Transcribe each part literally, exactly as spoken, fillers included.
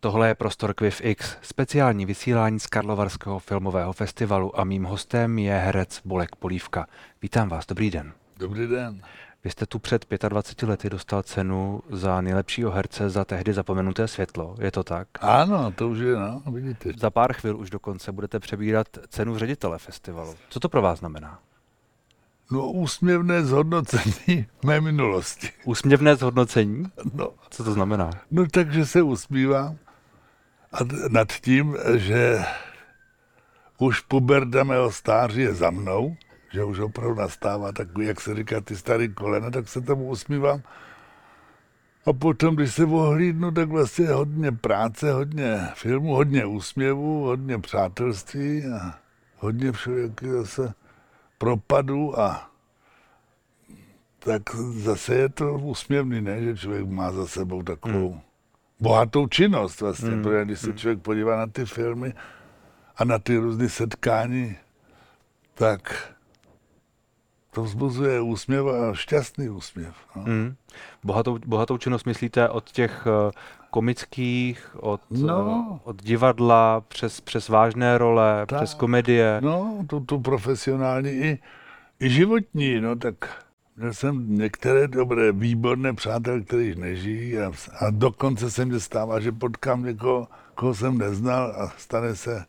Tohle je Prostor Quif X, speciální vysílání z Karlovarského filmového festivalu a mým hostem je herec Bolek Polívka. Vítám vás, dobrý den. Dobrý den. Vy jste tu před dvaceti pěti lety dostal cenu za nejlepšího herce za tehdy Zapomenuté světlo, je to tak? Ano, to už je, no, vidíte. Za pár chvil už dokonce budete přebírat cenu ředitele festivalu. Co to pro vás znamená? No, úsměvné zhodnocení mé minulosti. Úsměvné zhodnocení? No. Co to znamená? No, takže se usmívám a nad tím, že už puberta mého stáří je za mnou, že už opravdu nastává takový, jak se říká, ty starý kolena, tak se tomu usmívám. A potom, když se ohlídnu, tak vlastně hodně práce, hodně filmu, hodně úsměvu, hodně přátelství a hodně všelijakých zase propadů a tak zase je to úsměvný, ne? Že člověk má za sebou takovou mm. bohatou činnost vlastně, mm. protože když se člověk podívá na ty filmy a na ty různé setkání, tak to vzbuzuje úsměv a šťastný úsměv. No. Mm. Bohatou, bohatou činnost myslíte od těch komických, od, no. od divadla, přes, přes vážné role, Ta, přes komedie? No, tu, tu profesionální i, i životní. No, tak měl jsem některé dobré, výborné přátelé, kteří nežijí a, a dokonce se mě stává, že potkám někoho, koho jsem neznal a stane se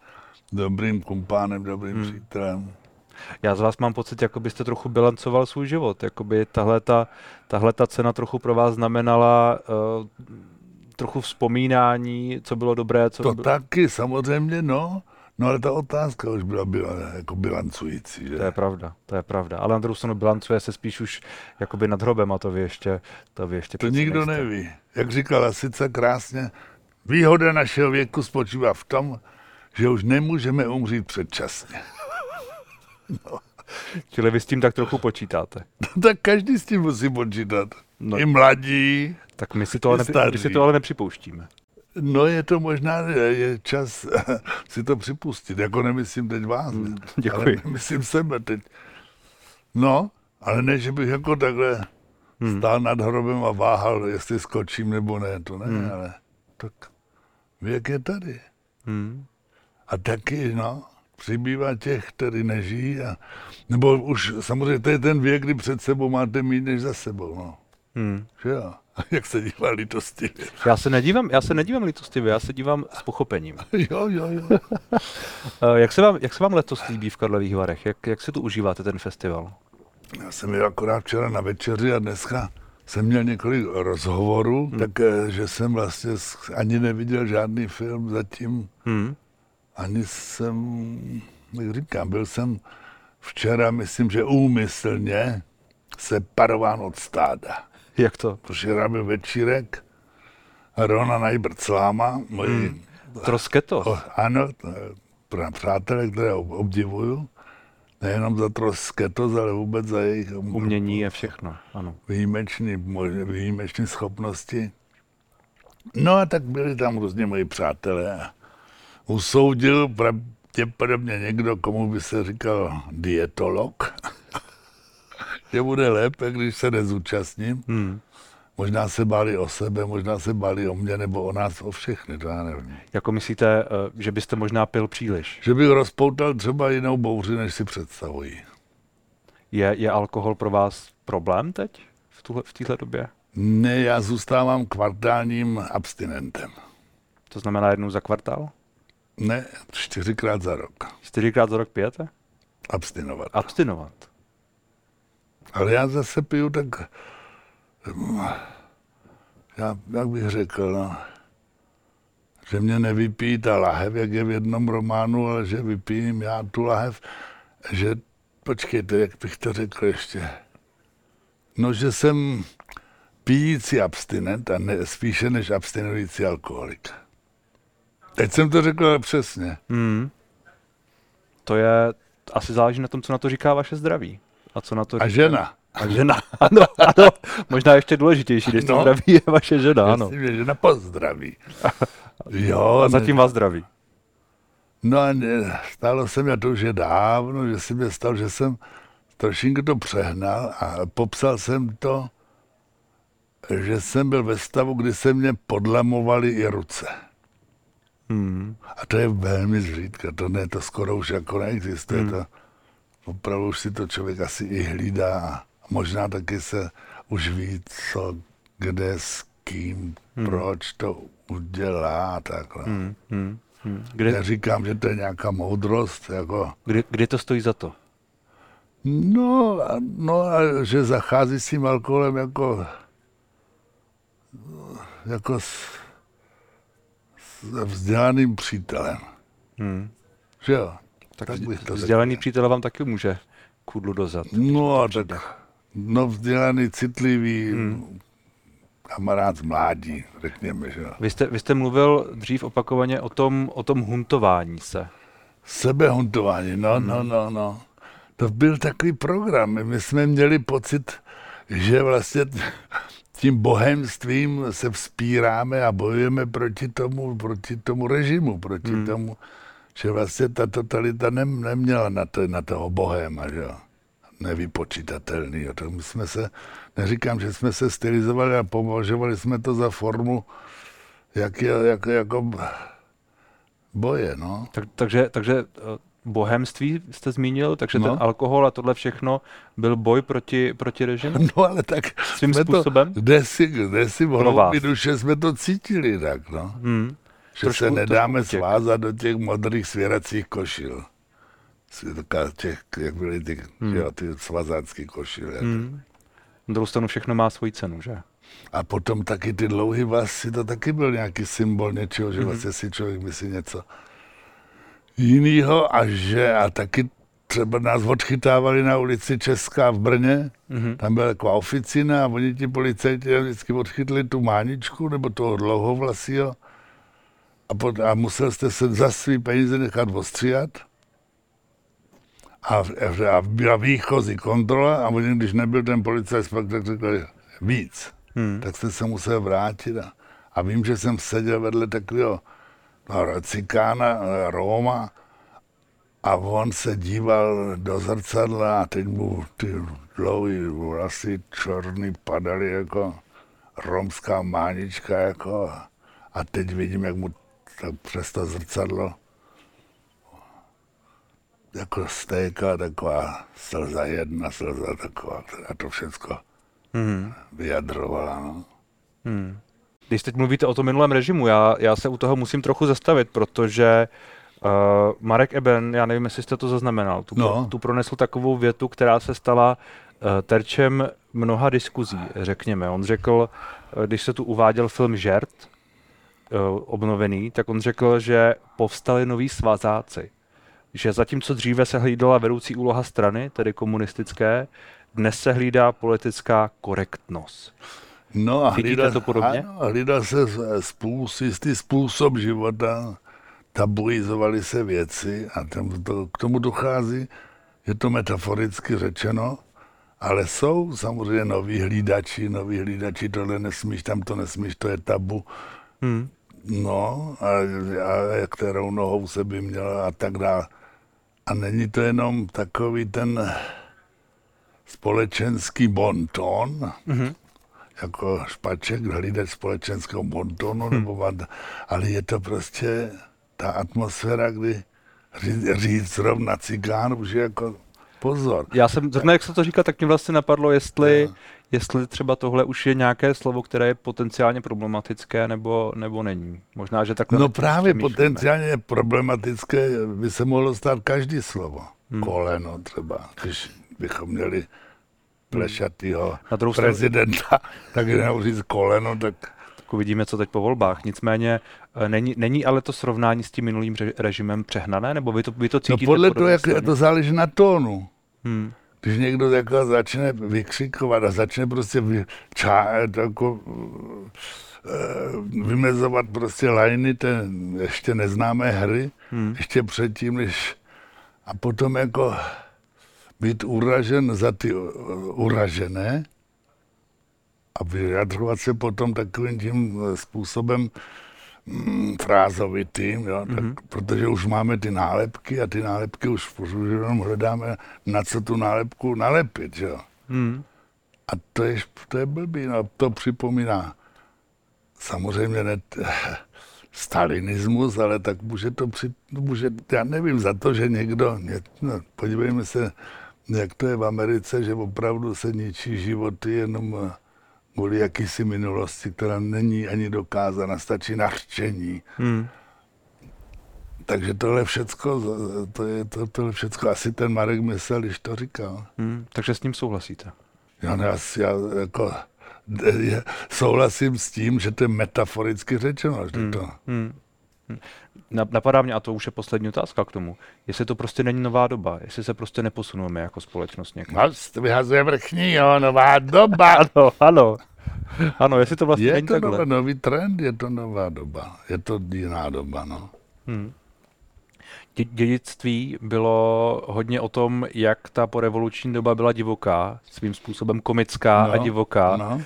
dobrým kumpánem, dobrým mm. přítelem. Já z vás mám pocit, jako byste trochu bilancoval svůj život, jakoby tahle ta, tahle ta cena trochu pro vás znamenala uh, trochu vzpomínání, co bylo dobré, co... To bylo... taky, samozřejmě, no, no ale ta otázka už byla, byla jako bilancující, že? To je pravda, to je pravda, ale na druhou stranu bilancuje se spíš už jakoby nad hrobem a to vy ještě... To, vy ještě to nikdo nejste. Neví, jak říkala sice krásně, výhoda našeho věku spočívá v tom, že už nemůžeme umřít předčasně. No. Čili vy s tím tak trochu počítáte. No, tak každý s tím musí počítat. No. I mladí, tak my si to, ale nepři- my si to ale nepřipouštíme. No, je to možná, je čas si to připustit. Jako nemyslím teď vás, mm, děkuji. Ale nemyslím sebe teď. No, ale ne, že bych jako takhle mm. stál nad hrobem a váhal, jestli skočím nebo ne, to ne, mm. ale tak věk je tady. Mm. A taky, no. Přibývá těch, kteří nežijí. A, nebo už samozřejmě to je ten věk, kdy před sebou máte míň než za sebou. No. Hmm. Že jo? Jak se dívá litostivě. Já se nedívám, já se nedívám litostivě, já se dívám s pochopením. Jo, jo, jo. jak, se vám, jak se vám letos líbí v Karlových Varech? Jak, jak si tu užíváte ten festival? Já jsem jel akorát včera na večeři a dneska jsem měl několik rozhovorů, hmm. tak že jsem vlastně ani neviděl žádný film zatím. Hmm. Ani jsem, jak říkám, byl jsem včera, myslím, že úmyslně separován od stáda. Jak to? Včera byl večírek, Rona Najbrzláma, moji... Hmm. Trosketos. O, ano, přátelé, které obdivuju, nejenom za Trosketos, ale vůbec za jejich... Umění je všechno, ano. Výjimečný, výjimečný schopnosti. No a tak byli tam různě moji přátelé. Usoudil pravděpodobně někdo, komu by se říkal dietolog, že bude lépe, když se nezúčastním. Hmm. Možná se báli o sebe, možná se báli o mě nebo o nás, o všechny, to já nevím. Jako myslíte, že byste možná pil příliš? Že bych rozpoutal třeba jinou bouři, než si představují. Je, je alkohol pro vás problém teď, v, tuhle, v téhle době? Ne, já zůstávám kvartálním abstinentem. To znamená jednou za kvartál? Ne, čtyřikrát za rok. Čtyřikrát za rok pijete? Abstinovat. Abstinovat. Ale já zase piju tak, já, jak bych řekl, no, že mě nevypíjí ta lahev, jak je v jednom románu, ale že vypijím já tu lahev, že, počkejte, jak bych to řekl ještě, no, že jsem pijící abstinent a ne, spíše než abstinující alkoholik. Teď jsem to řekl, ale přesně. Hmm. To je, asi záleží na tom, co na to říká vaše zdraví. A co na to říká... A žena. A žena, ano, ano. Možná ještě důležitější, než no. to zdraví je vaše žena, ano. Myslím, že žena pozdraví. Jo, a zatím ne... vás zdraví. No a ne, stalo se mi, a to už je dávno, že se mi stalo, že jsem trošinko to přehnal a popsal jsem to, že jsem byl ve stavu, kdy se mě podlamovaly i ruce. Hmm. A to je velmi zřídka, to ne, to skoro už jako neexistuje. Hmm. To, opravdu už si to člověk asi i hlídá a možná taky se už ví, co, kde, s kým, hmm. proč to udělá takhle. Hmm. Hmm. Hmm. Kde... Já říkám, že to je nějaká moudrost. Jako... Kde, kde to stojí za to? No, no a že zachází s tím alkoholem jako... jako s... vzdělaným přítelem. Hmm. Že jo? Tak, tak bych to vzdělaný řekl. Přítel vám taky může kudlu dozad. No, tak, no vzdělaný, citlivý hmm. kamarád z mládí, řekněme, že jo. Vy jste, vy jste mluvil dřív opakovaně o tom, o tom huntování se. Sebehuntování, no, hmm. no, no, no. To byl takový program. My jsme měli pocit, že vlastně... tím bohemstvím se vzpíráme a bojujeme proti tomu, proti tomu režimu, proti hmm. tomu, že vlastně ta totalita nem, neměla na, to, na toho bohéma, že jo, nevypočítatelný. Jo. To my jsme se, neříkám, že jsme se stylizovali a považovali jsme to za formu, jak je, jak, jako boje, no. Tak, takže, takže bohemství jste zmínil, takže no. ten alkohol a tohle všechno byl boj proti, proti režimu? No ale tak svým způsobem? To, kde si, kde si v hloubí duše jsme to cítili tak, no. Hmm. Že trošku, se nedáme svázat do těch modrých svěracích košil. Těch, jak byly ty, hmm. jo, ty svazácký košil. Hmm. Na druhou stranu všechno má svoji cenu, že? A potom taky ty dlouhý vlasy, to taky byl nějaký symbol něčeho, že hmm. vlastně si člověk myslí něco jinýho a že, a taky třeba nás odchytávali na ulici Česká v Brně, mm-hmm. tam byla taková oficina a oni ti policajti vždycky odchytli tu máničku nebo toho dlouhovlasího a, pod, a musel jste se za svý peníze nechat ostříhat a, a byla výchozí kontrola a oni, když nebyl ten policajt, tak řekli víc, mm. tak jste se musel vrátit a, a vím, že jsem seděl vedle takového cikána Róma a on se díval do zrcadla a teď mu ty dlouhý vlasy černý padaly jako romská mánička jako a teď vidím, jak mu tak přes to zrcadlo jako stéká taková slza jedna, slza taková a to všechno mm. vyjadrovala, no. Mm. Když teď mluvíte o tom minulém režimu, já, já se u toho musím trochu zastavit, protože uh, Marek Eben, já nevím, jestli jste to zaznamenal, tu, no. tu pronesl takovou větu, která se stala uh, terčem mnoha diskuzí, řekněme. On řekl, uh, když se tu uváděl film Žert, uh, obnovený, tak on řekl, že povstali noví svazáci. Že zatímco dříve se hlídala vedoucí úloha strany, tedy komunistické, dnes se hlídá politická korektnost. No a hlídal, to podobně? Ano, hlídal se způsob, jistý způsob života, tabuizovaly se věci a tam to, k tomu dochází, je to metaforicky řečeno, ale jsou samozřejmě noví hlídači, noví hlídači, tohle nesmíš, tam to nesmíš, to je tabu, hmm. no a, a kterou nohou se by měla a tak dále. A není to jenom takový ten společenský bontón, hmm. jako špaček, hlídat společenského bontonu, hmm. nebo vada, ale je to prostě ta atmosféra, kdy ří, říct zrovna cigán už je jako pozor. Já jsem, zrovna jak se to říká, tak mě vlastně napadlo, jestli, no. jestli třeba tohle už je nějaké slovo, které je potenciálně problematické, nebo, nebo není. Možná, že takhle... No právě potenciálně problematické by se mohlo stát každý slovo. Hmm. Koleno třeba, když bychom měli plešatýho prezidenta, tak jenom říct koleno, tak... Tak uvidíme, co teď po volbách. Nicméně, není, není ale to srovnání s tím minulým režimem přehnané? Nebo vy to, vy to cítíte? No podle toho, jak to záleží na tónu. Hmm. Když někdo jako začne vykřikovat a začne prostě vy, ča, tako, vymezovat prostě lajny té ještě neznámé hry, hmm. ještě předtím, než... A potom jako... být uražen za ty uražené a vyjadřovat se potom takovým tím způsobem mm, frázovitým, jo, tak, mm-hmm. protože už máme ty nálepky a ty nálepky už pořád jenom hledáme, na co tu nálepku nalepit, jo. Mm. A to je, to je blbý, no, to připomíná. Samozřejmě ne, stalinismus, ale tak může to při, může, já nevím, za to, že někdo, no, podívejme se, jak to je v Americe, že opravdu se ničí životy jenom kvůli jakýsi minulosti, která není ani dokázána, stačí nařčení. Hmm. Takže tohle všecko, to je to, tohle všecko, asi ten Marek myslel, když to říkal. Hmm. Takže s ním souhlasíte? Já, já, já jako... souhlasím s tím, že to je metaforicky řečeno. Že hmm, to... hmm. Napadá mě, a to už je poslední otázka k tomu, jestli to prostě není nová doba, jestli se prostě neposunujeme jako společnost někdy. No, to vyhazuje vrchní, jo, nová doba. ano, ano, ano, jestli to vlastně je není to takhle. Je to nový trend, je to nová doba, je to jiná doba, no. Hmm. Dě- dědictví bylo hodně o tom, jak ta porevoluční doba byla divoká, svým způsobem komická no, a divoká. No.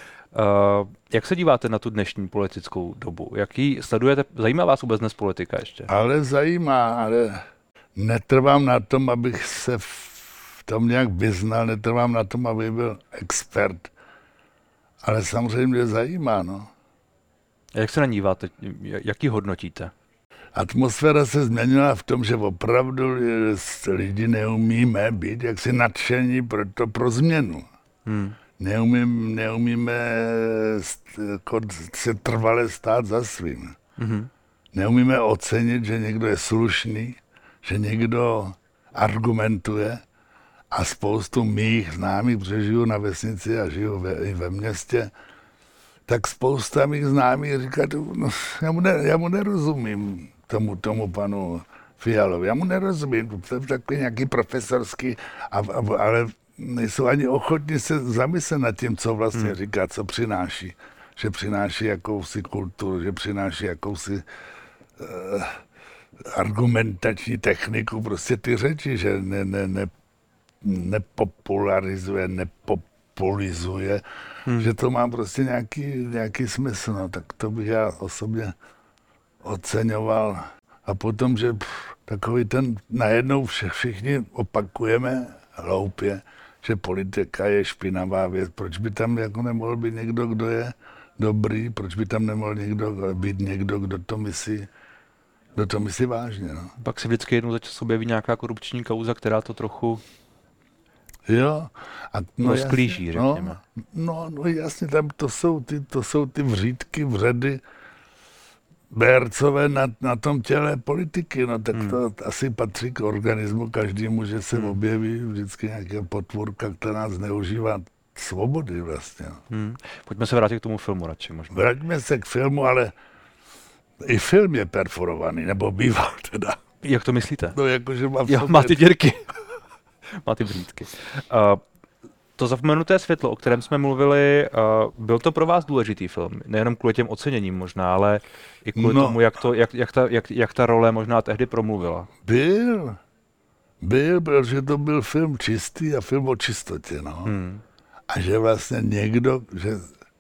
Uh, jak se díváte na tu dnešní politickou dobu? Jak ji sledujete? Zajímá vás vůbec dnes politika ještě? Ale zajímá, ale netrvám na tom, abych se v tom nějak vyznal, netrvám na tom, abych byl expert. Ale samozřejmě zajímá, no. A jak se na ní díváte? Jak ji hodnotíte? Atmosféra se změnila v tom, že opravdu lidi neumíme být jaksi nadšení pro, to, pro změnu. Hmm. Neumím, neumíme jako se trvale stát za svým. Hmm. Neumíme ocenit, že někdo je slušný, že někdo argumentuje a spoustu mých známých, protože žiju na vesnici a žiju ve, i ve městě, tak spousta mých známých říká, no, já, mu ne, já mu nerozumím. Tomu, tomu panu Fialovi. Já mu nerozumím, to je takový nějaký profesorský, a, a, ale nejsou ani ochotní se zamyslet nad tím, co vlastně hmm. říká, co přináší. Že přináší jakousi kulturu, že přináší jakousi uh, argumentační techniku, prostě ty řeči, že ne, ne, ne, nepopularizuje, nepopulizuje, hmm. že to má prostě nějaký, nějaký smysl. No, tak to bych já osobně oceňoval. A potom, že pff, takový ten, najednou vše, všichni opakujeme hloupě, že politika je špinavá věc. Proč by tam jako nemohl být někdo, kdo je dobrý? Proč by tam nemohl někdo, být někdo, kdo to myslí, kdo to myslí vážně? No? Pak se vždycky jednou za čas objeví nějaká korupční kauza, která to trochu jo, a no sklíží, řekněme. No, no, no jasně, tam to jsou ty, to jsou ty vřídky, vředy, Bercové na, na tom těle politiky, no tak to hmm. asi patří k organismu každému, že se hmm. objeví vždycky nějaká potvůrka, která zneužívá svobody vlastně. Hmm. Pojďme se vrátit k tomu filmu radši možná. Vraťme se k filmu, ale i film je perforovaný, nebo býval teda. Jak to myslíte? No jakože má, Já, má ty děrky, má ty brýtky. Uh, To Zapomenuté světlo, o kterém jsme mluvili, uh, byl to pro vás důležitý film, nejenom kvůli těm oceněním možná, ale i kvůli no, tomu, jak, to, jak, jak, ta, jak, jak ta role možná tehdy promluvila. Byl, byl, protože to byl film čistý a film o čistotě. No. Hmm. A že vlastně někdo, že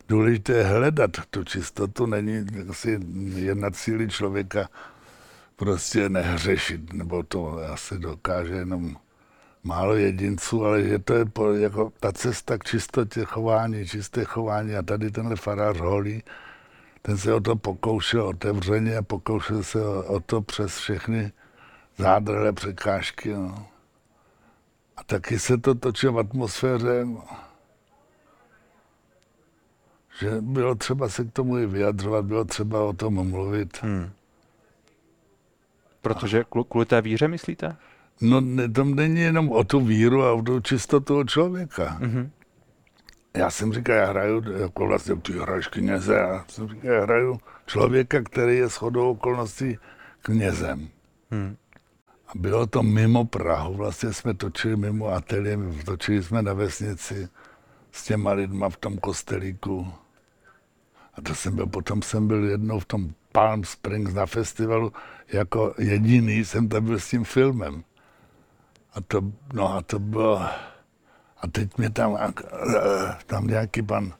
důležité je hledat tu čistotu, není asi jedna cíli člověka prostě nehřešit, nebo to asi dokáže jenom málo jedinců, ale že to je po, jako ta cesta k čistotě chování, čisté chování. A tady tenhle farář Holý, ten se o to pokoušel otevřeně a pokoušel se o, o to přes všechny zádrhlé překážky. No. A taky se to točilo v atmosféře, no. Že bylo třeba se k tomu i vyjadřovat, bylo třeba o tom mluvit. Hmm. Protože kvůli té víře myslíte? No, ne, tam není jenom o tu víru a o tu čistotu člověka. Mm-hmm. Já jsem říkal, já hraju, jako vlastně ty hraješ kněze, já jsem říkal, já hraju člověka, který je shodou okolností knězem. Mm. A bylo to mimo Prahu, vlastně jsme točili mimo ateliér, točili jsme na vesnici s těma lidma v tom kostelíku. A to jsem byl, potom jsem byl jednou v tom Palm Springs na festivalu, jako jediný jsem tam byl s tím filmem. A to, no a to bylo, a teď mě tam, tam nějaký pan,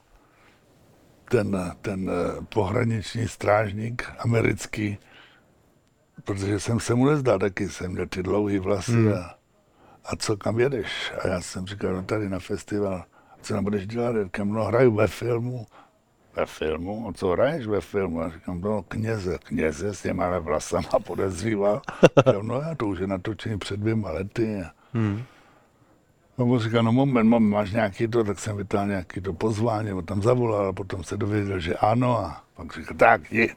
ten, ten pohraniční strážník americký, protože jsem se mu nezdal, taky jsem měl ty dlouhý vlasy hmm. a, a co, kam jedeš? A já jsem říkal, no tady na festival, co tam budeš dělat? Kam no, hraju ve filmu. ve filmu, a co hraješ ve filmu? A říkám, no kněze, kněze s těma vlasama podezříval. No já to už je natočený před dvěma lety. Hmm. A mu říkal, no moment, moment, máš nějaký to, tak jsem vytáhl nějaký to pozvání, on tam zavolal a potom se dověděl, že ano, a pak říkal, tak jdi.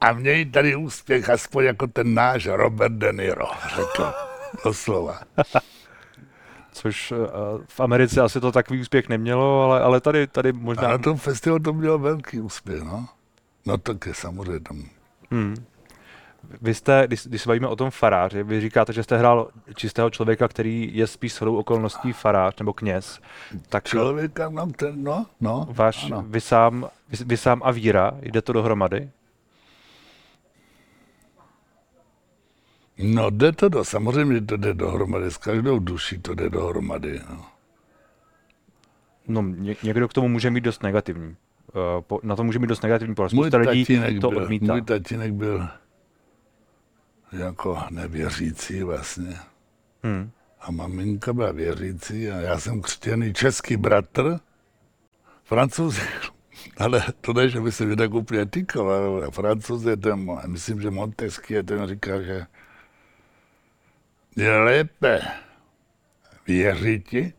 A měj tady úspěch, aspoň jako ten náš Robert De Niro, řekl, doslova. Což v Americe asi to takový úspěch nemělo, ale, ale tady, tady možná... A na tom festivalu to mělo velký úspěch, no. No tak je samozřejmě tam. Hmm. Vy jste, když, když se bavíme o tom faráři, vy říkáte, že jste hrál čistého člověka, který je spíš shodou okolností farář nebo kněz. Tak člověka, no, ten, no, no. Váš ano. Vy, sám, vy, vy sám a víra, jde to dohromady? No jde to do, samozřejmě to jde dohromady, s každou duší to jde dohromady. No, no ně, někdo k tomu může mít dost negativní. Uh, na to může mít dost negativní, protože spousta lidí to byl, odmítá. Můj tatínek byl jako nevěřící vlastně. Hmm. A maminka byla věřící a já jsem křtěný český bratr, Francouz. Ale to ne, že by se mě tak úplně týkal, ale Francouz je ten, myslím, že Montesquieu ten říká, že je lépe věřiti,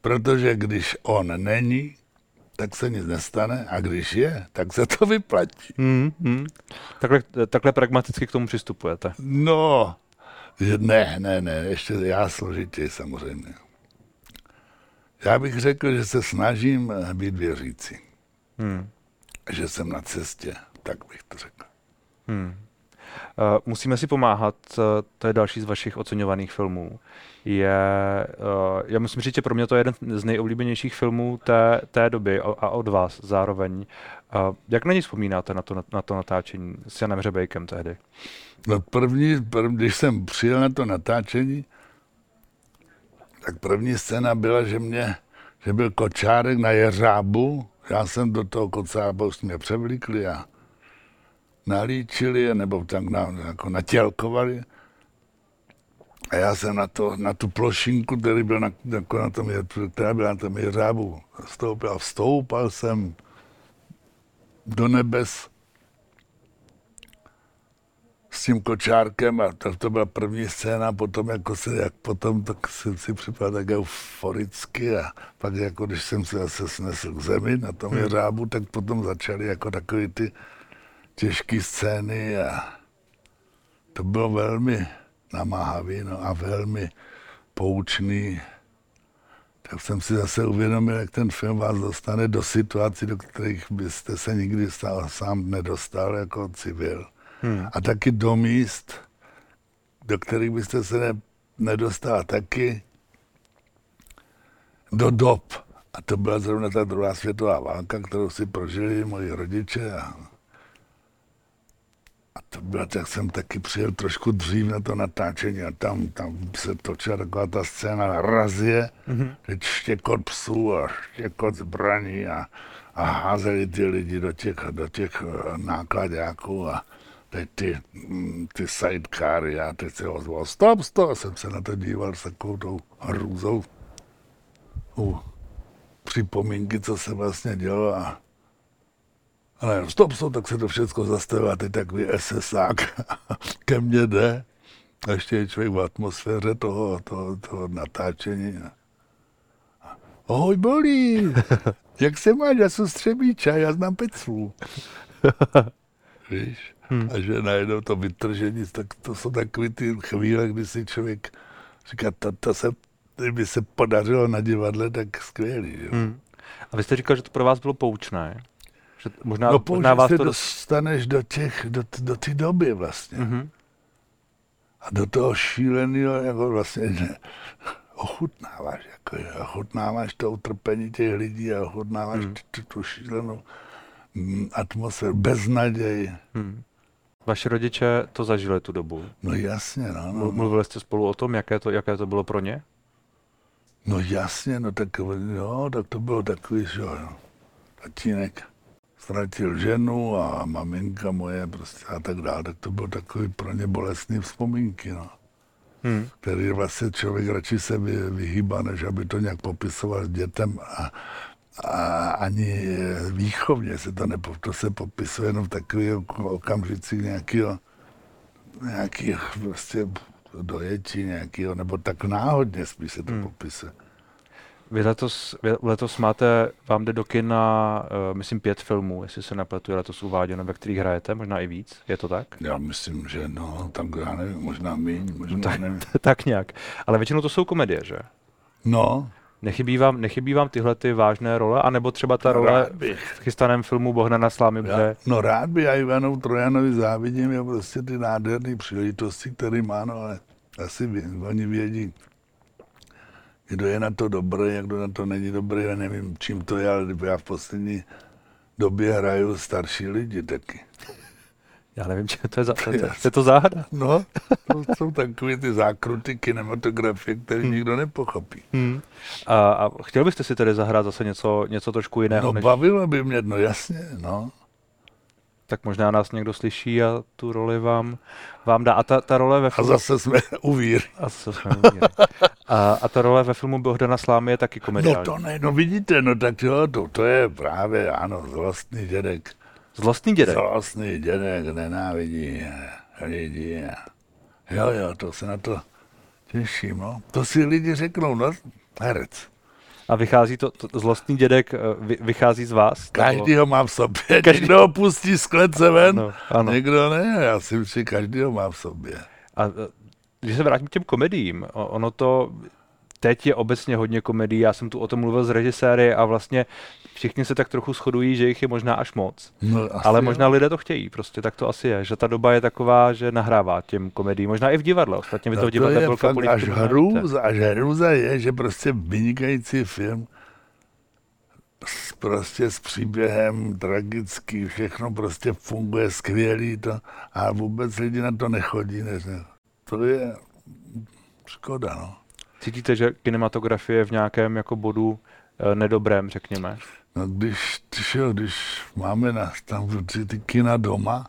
protože když on není, tak se nic nestane a když je, tak se to vyplatí. Mm, mm. Takhle, takhle pragmaticky k tomu přistupujete? No, ne, ne, ne, ještě já složitě samozřejmě. Já bych řekl, že se snažím být věřící. Hmm. Že jsem na cestě, tak bych to řekl. Hmm. Uh, musíme si pomáhat, uh, to je další z vašich oceňovaných filmů. Je, uh, já musím říct, že pro mě to je jeden z nejoblíbenějších filmů té, té doby a, a od vás zároveň. Uh, jak na něj vzpomínáte, na to, na, na to natáčení s Janem Řebejkem tehdy? No první, první, když jsem přijel na to natáčení, tak první scéna byla, že, mě, že byl kočárek na jeřábu. Já jsem do toho kocába, už mě převlíkli a nalíčili je, nebo tak na, jako natělkovali. A já jsem na, to, na tu plošinku, který byl na, jako na tom, která byla na tom jeřábu, vstoupil a vstoupal jsem do nebes s tím kočárkem a to, to byla první scéna, potom jako se, jak potom, tak jsem si připadal tak euforicky a pak jako když jsem se zase snesl k zemi na tom jeřábu, tak potom začaly jako takové ty těžké scény a to bylo velmi namáhavé, no, a velmi poučný. Tak jsem si zase uvědomil, jak ten film vás dostane do situací, do kterých byste se nikdy stál, sám nedostal jako civil. Hmm. A taky do míst, do kterých byste se ne, nedostal, taky do dob. A to byla zrovna ta druhá světová válka, kterou si prožili moji rodiče. A, a to byla, tak jsem taky přijel trošku dřív na to natáčení a tam, tam se točila taková ta scéna razie, hmm. že štěkot psů a štěkot zbraní a, a házeli ty lidi do těch, do těch nákladáků. A, Ty, ty sidecary, já teď se ozval, stop, stop, jsem se na to díval s takovou tou hrůzou u připomínky, co se vlastně dělo a ale stop, stop, tak se to všechno zastavilo a teď takový SSák ke mně jde a ještě je člověk v atmosféře toho, toho, toho natáčení. Ahoj, bolí, jak se máš, já jsem Střebíča, já znám Peclu. Víš? Hmm. A že najednou to vytržení, tak to jsou takové ty chvíle, kdy si člověk říká, to, to se, kdyby se podařilo na divadle, tak skvělý. Hmm. A vy jste říkal, že to pro vás bylo poučné. Že možná, no poučně možná vás se to... dostaneš do těch, do, do té doby vlastně. Hmm. A do toho šíleného jako vlastně ne, ochutnáváš, jako, ochutnáváš to utrpení těch lidí a ochutnáváš hmm. tu, tu šílenou atmosféru, beznaději. Hmm. Vaši rodiče to zažili tu dobu. No jasně, no. no. Mluvili jste spolu o tom, jaké to, jaké to bylo pro ně? No jasně, no tak, jo, tak to bylo takový, že jo. Tatínek ztratil ženu a maminka moje prostě a tak dále, tak to bylo takový pro ně bolestný vzpomínky, no. Hmm. Který vlastně člověk radši se vyhýbá, než aby to nějak popisoval dětem a a ani výchovně se to nepo, to se popisuje jenom v takovým okamžicích nějakého, nějakého prostě dojetí nějakého, nebo tak náhodně spíš se to hmm. popisuje. Vy letos, vy letos máte, vám jde do kina, uh, myslím, pět filmů, jestli se nepletu, je letos uváděno, ve kterých hrajete, možná i víc, je to tak? Já myslím, že no, tak já nevím, možná míň, možná tak, nevím. Tak nějak, ale většinou to jsou komedie, že? No. Nechybí vám, nechybí vám tyhle ty vážné role, anebo třeba ta no, role v chystaném filmu Bohdana Slámy? Kde... No rád by, já Ivanu Trojanovi závidím, je prostě ty nádherné příležitosti, které má, no ale asi oni vědí. Kdo je na to dobrý, a kdo na to není dobrý, já nevím, čím to je, ale já v poslední době hraju starší lidi taky. Já nevím, čím to je, za, to, to, je to záhada. No, to jsou takové ty zákruty kinematografie, které hmm. nikdo nepochopí. Hmm. A, a chtěl byste si tedy zahrát zase něco, něco trošku jiného? No než... bavilo by mě, no jasně, no. Tak možná nás někdo slyší a tu roli vám, vám dá. A ta, ta role ve filmu... A zase jsme uvíř. A, a, a ta role ve filmu Bohdana Slámy je taky komediální. No to ne, no vidíte, no tak jo, to, to je právě, ano, zlostný dědek. Zlostný dědek? Zlostný dědek, nenávidí lidi. Jo, jo, to se na to těším, no. To si lidi řeknou, no, herec. A vychází to, to zlostný dědek vy, vychází z vás? Každý ho má v sobě. Každý... Někdo ho pustí z klece ven, ano, ano. Někdo ne. Já si myslím, každý ho má v sobě. A když se vrátím k těm komediím, ono to... Teď je obecně hodně komedií, já jsem tu o tom mluvil s režiséry a vlastně všichni se tak trochu shodují, že jich je možná až moc. No, ale možná jo. Lidé to chtějí, prostě tak to asi je, že ta doba je taková, že nahrává těm komediím, možná i v divadle, ostatně by to v divadle Bolka Polívka. Až hrůza, až hrůza je, že prostě vynikající film s, prostě s příběhem tragický, všechno prostě funguje skvělý to, a vůbec lidi na to nechodí, než ne. To je škoda, no. Cítíte, že kinematografie je v nějakém jako bodu e, nedobrém, řekněme? No když, když, jo, když máme na, tam ty kina doma.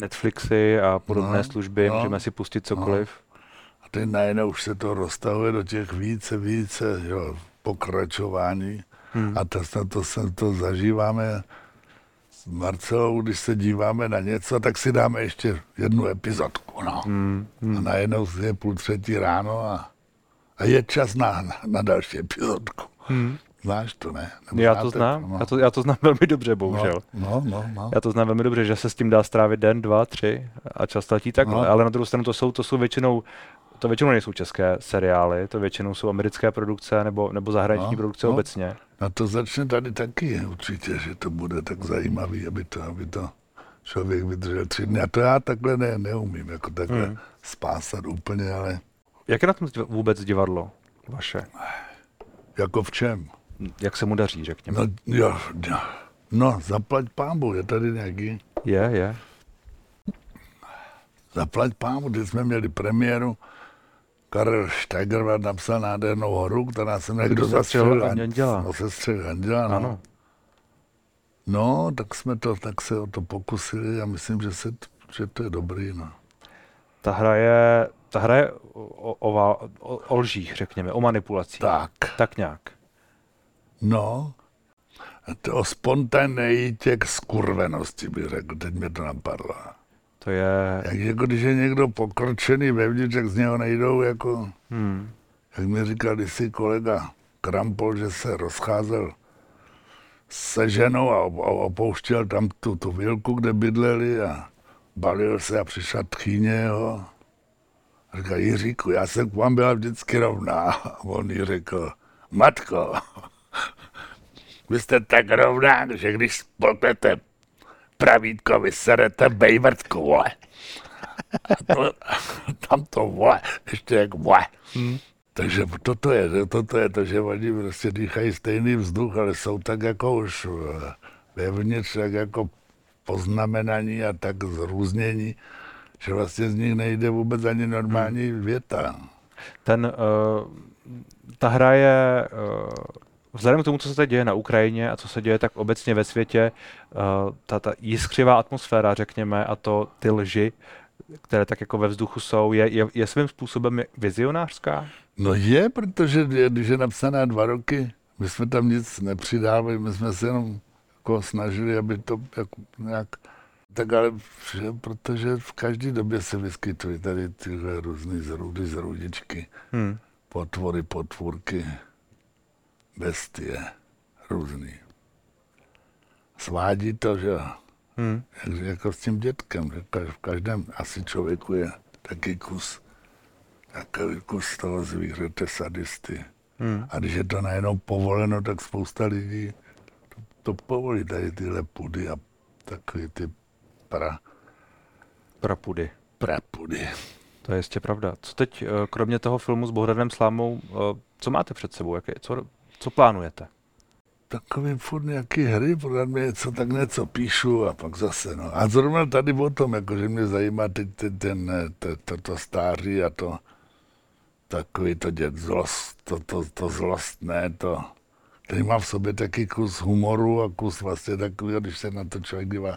Netflixy a podobné no, služby, no, můžeme si pustit cokoliv. No. A teď najednou už se to roztahuje do těch více, více jo, pokračování. Hmm. A to, to, to, to zažíváme s Marcelou, když se díváme na něco, tak si dáme ještě jednu epizodku. No. Hmm. Hmm. A najednou je půl třetí ráno a A je čas na, na, na další epizodku. Hmm. Znáš to, ne? Nebo já to znám. To, no. já, to, já to znám velmi dobře, bohužel. No, no, no, no. Já to znám velmi dobře, že se s tím dá strávit den, dva, tři a čas letí takhle. No. Ale na druhou stranu to jsou, to jsou většinou, to většinou nejsou české seriály, to většinou jsou americké produkce nebo, nebo zahraniční no, produkce no. obecně. A to začne tady taky určitě, že to bude tak zajímavý, aby to, aby to člověk vydržel tři dny. A to já takhle ne, neumím, jako takhle hmm. spásat úplně, ale... Jak je na tom vůbec divadlo vaše? Jako v čem? Jak se mu daří, řekněme. No, jo, jo. no zaplať pámbu, je tady nějaký? Je, je. Zaplať pámbu, když jsme měli premiéru, Karol Steger napsal nádhernou horu, která se někdo zastřelil a nedělá. No, se střelil a nedělá, no. Ano. No, tak jsme to, tak se o to pokusili a myslím, že, se, že to je dobrý, no. Ta hra je... Ta hra je o, o, o, o lžích, řekněme, o manipulacích. Tak. Tak nějak. No, to o spontaneitě k skurvenosti bych řekl, teď mě to napadlo. To je... Jak jako když je někdo pokročený vevnitř, jak z něho nejdou jako... Hmm. Jak mi říkal kdysi kolega Krampol, že se rozcházel se ženou a opouštěl tam tu, tu vilku, kde bydleli a balil se a přišla tchýně jeho. Říká, Jiříku, já jsem k vám byla vždycky rovná. On jí řekl, matko, vy jste tak rovná, že když spolknete pravítko, vy serete bejvrtku, vole. A to, tam to, vole, ještě jak vole. Hmm. Takže toto je, toto je to, že oni prostě dýchají stejný vzduch, ale jsou tak jako už vevnitř, tak jako poznamenaní a tak zrůznění. Že vlastně z nich nejde vůbec ani normální hmm. věta. Ten, uh, ta hra je, uh, vzhledem k tomu, co se teď děje na Ukrajině a co se děje tak obecně ve světě, uh, ta, ta jiskřivá atmosféra, řekněme, a to ty lži, které tak jako ve vzduchu jsou, je, je, je svým způsobem vizionářská? No je, protože je, když je napsaná dva roky My jsme tam nic nepřidávali, my jsme se jenom jako snažili, aby to jako nějak... Tak ale protože v každé době se vyskytují tady tyhle různé zrůdy, zrůdičky, hmm. potvory, potvůrky, bestie, různý. Svádí to, že hmm. jak, jako s tím dětkem, že v každém asi člověku je taky kus, takový kus toho zvířete sadisty. Hmm. A když je to najednou povoleno, tak spousta lidí to, to povolí, tady tyhle pudy a takový ty pra... Prapudy. Prapudy. To je jistě pravda. Co teď, kromě toho filmu s Bohdanem Slámou, co máte před sebou? Jaké, co, co plánujete? Takový furt nějaký hry, protože mě něco tak něco píšu a pak zase, no. A zrovna tady o tom, jakože mě zajímá teď ten, ten, ten, to, to stáří a to takový to dět zlost, to, to, to zlostné, to... Tady má v sobě taky kus humoru a kus vlastně takový, když se na to člověk dívá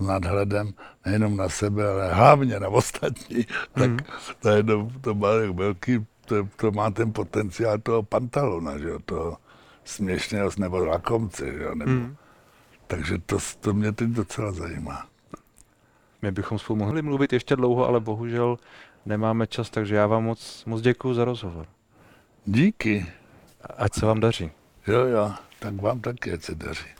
s nadhledem, nejenom na sebe, ale hlavně na ostatní, tak mm. to, je, to má velký, to, to má ten potenciál toho pantalona, že jo, toho směšného, nebo lakomce, že jo, nebo, mm. takže to, to mě teď docela zajímá. My bychom spolu mohli mluvit ještě dlouho, ale bohužel nemáme čas, takže já vám moc, moc děkuju za rozhovor. Díky. Ať se vám daří. Jo, jo, tak vám taky, ať se daří.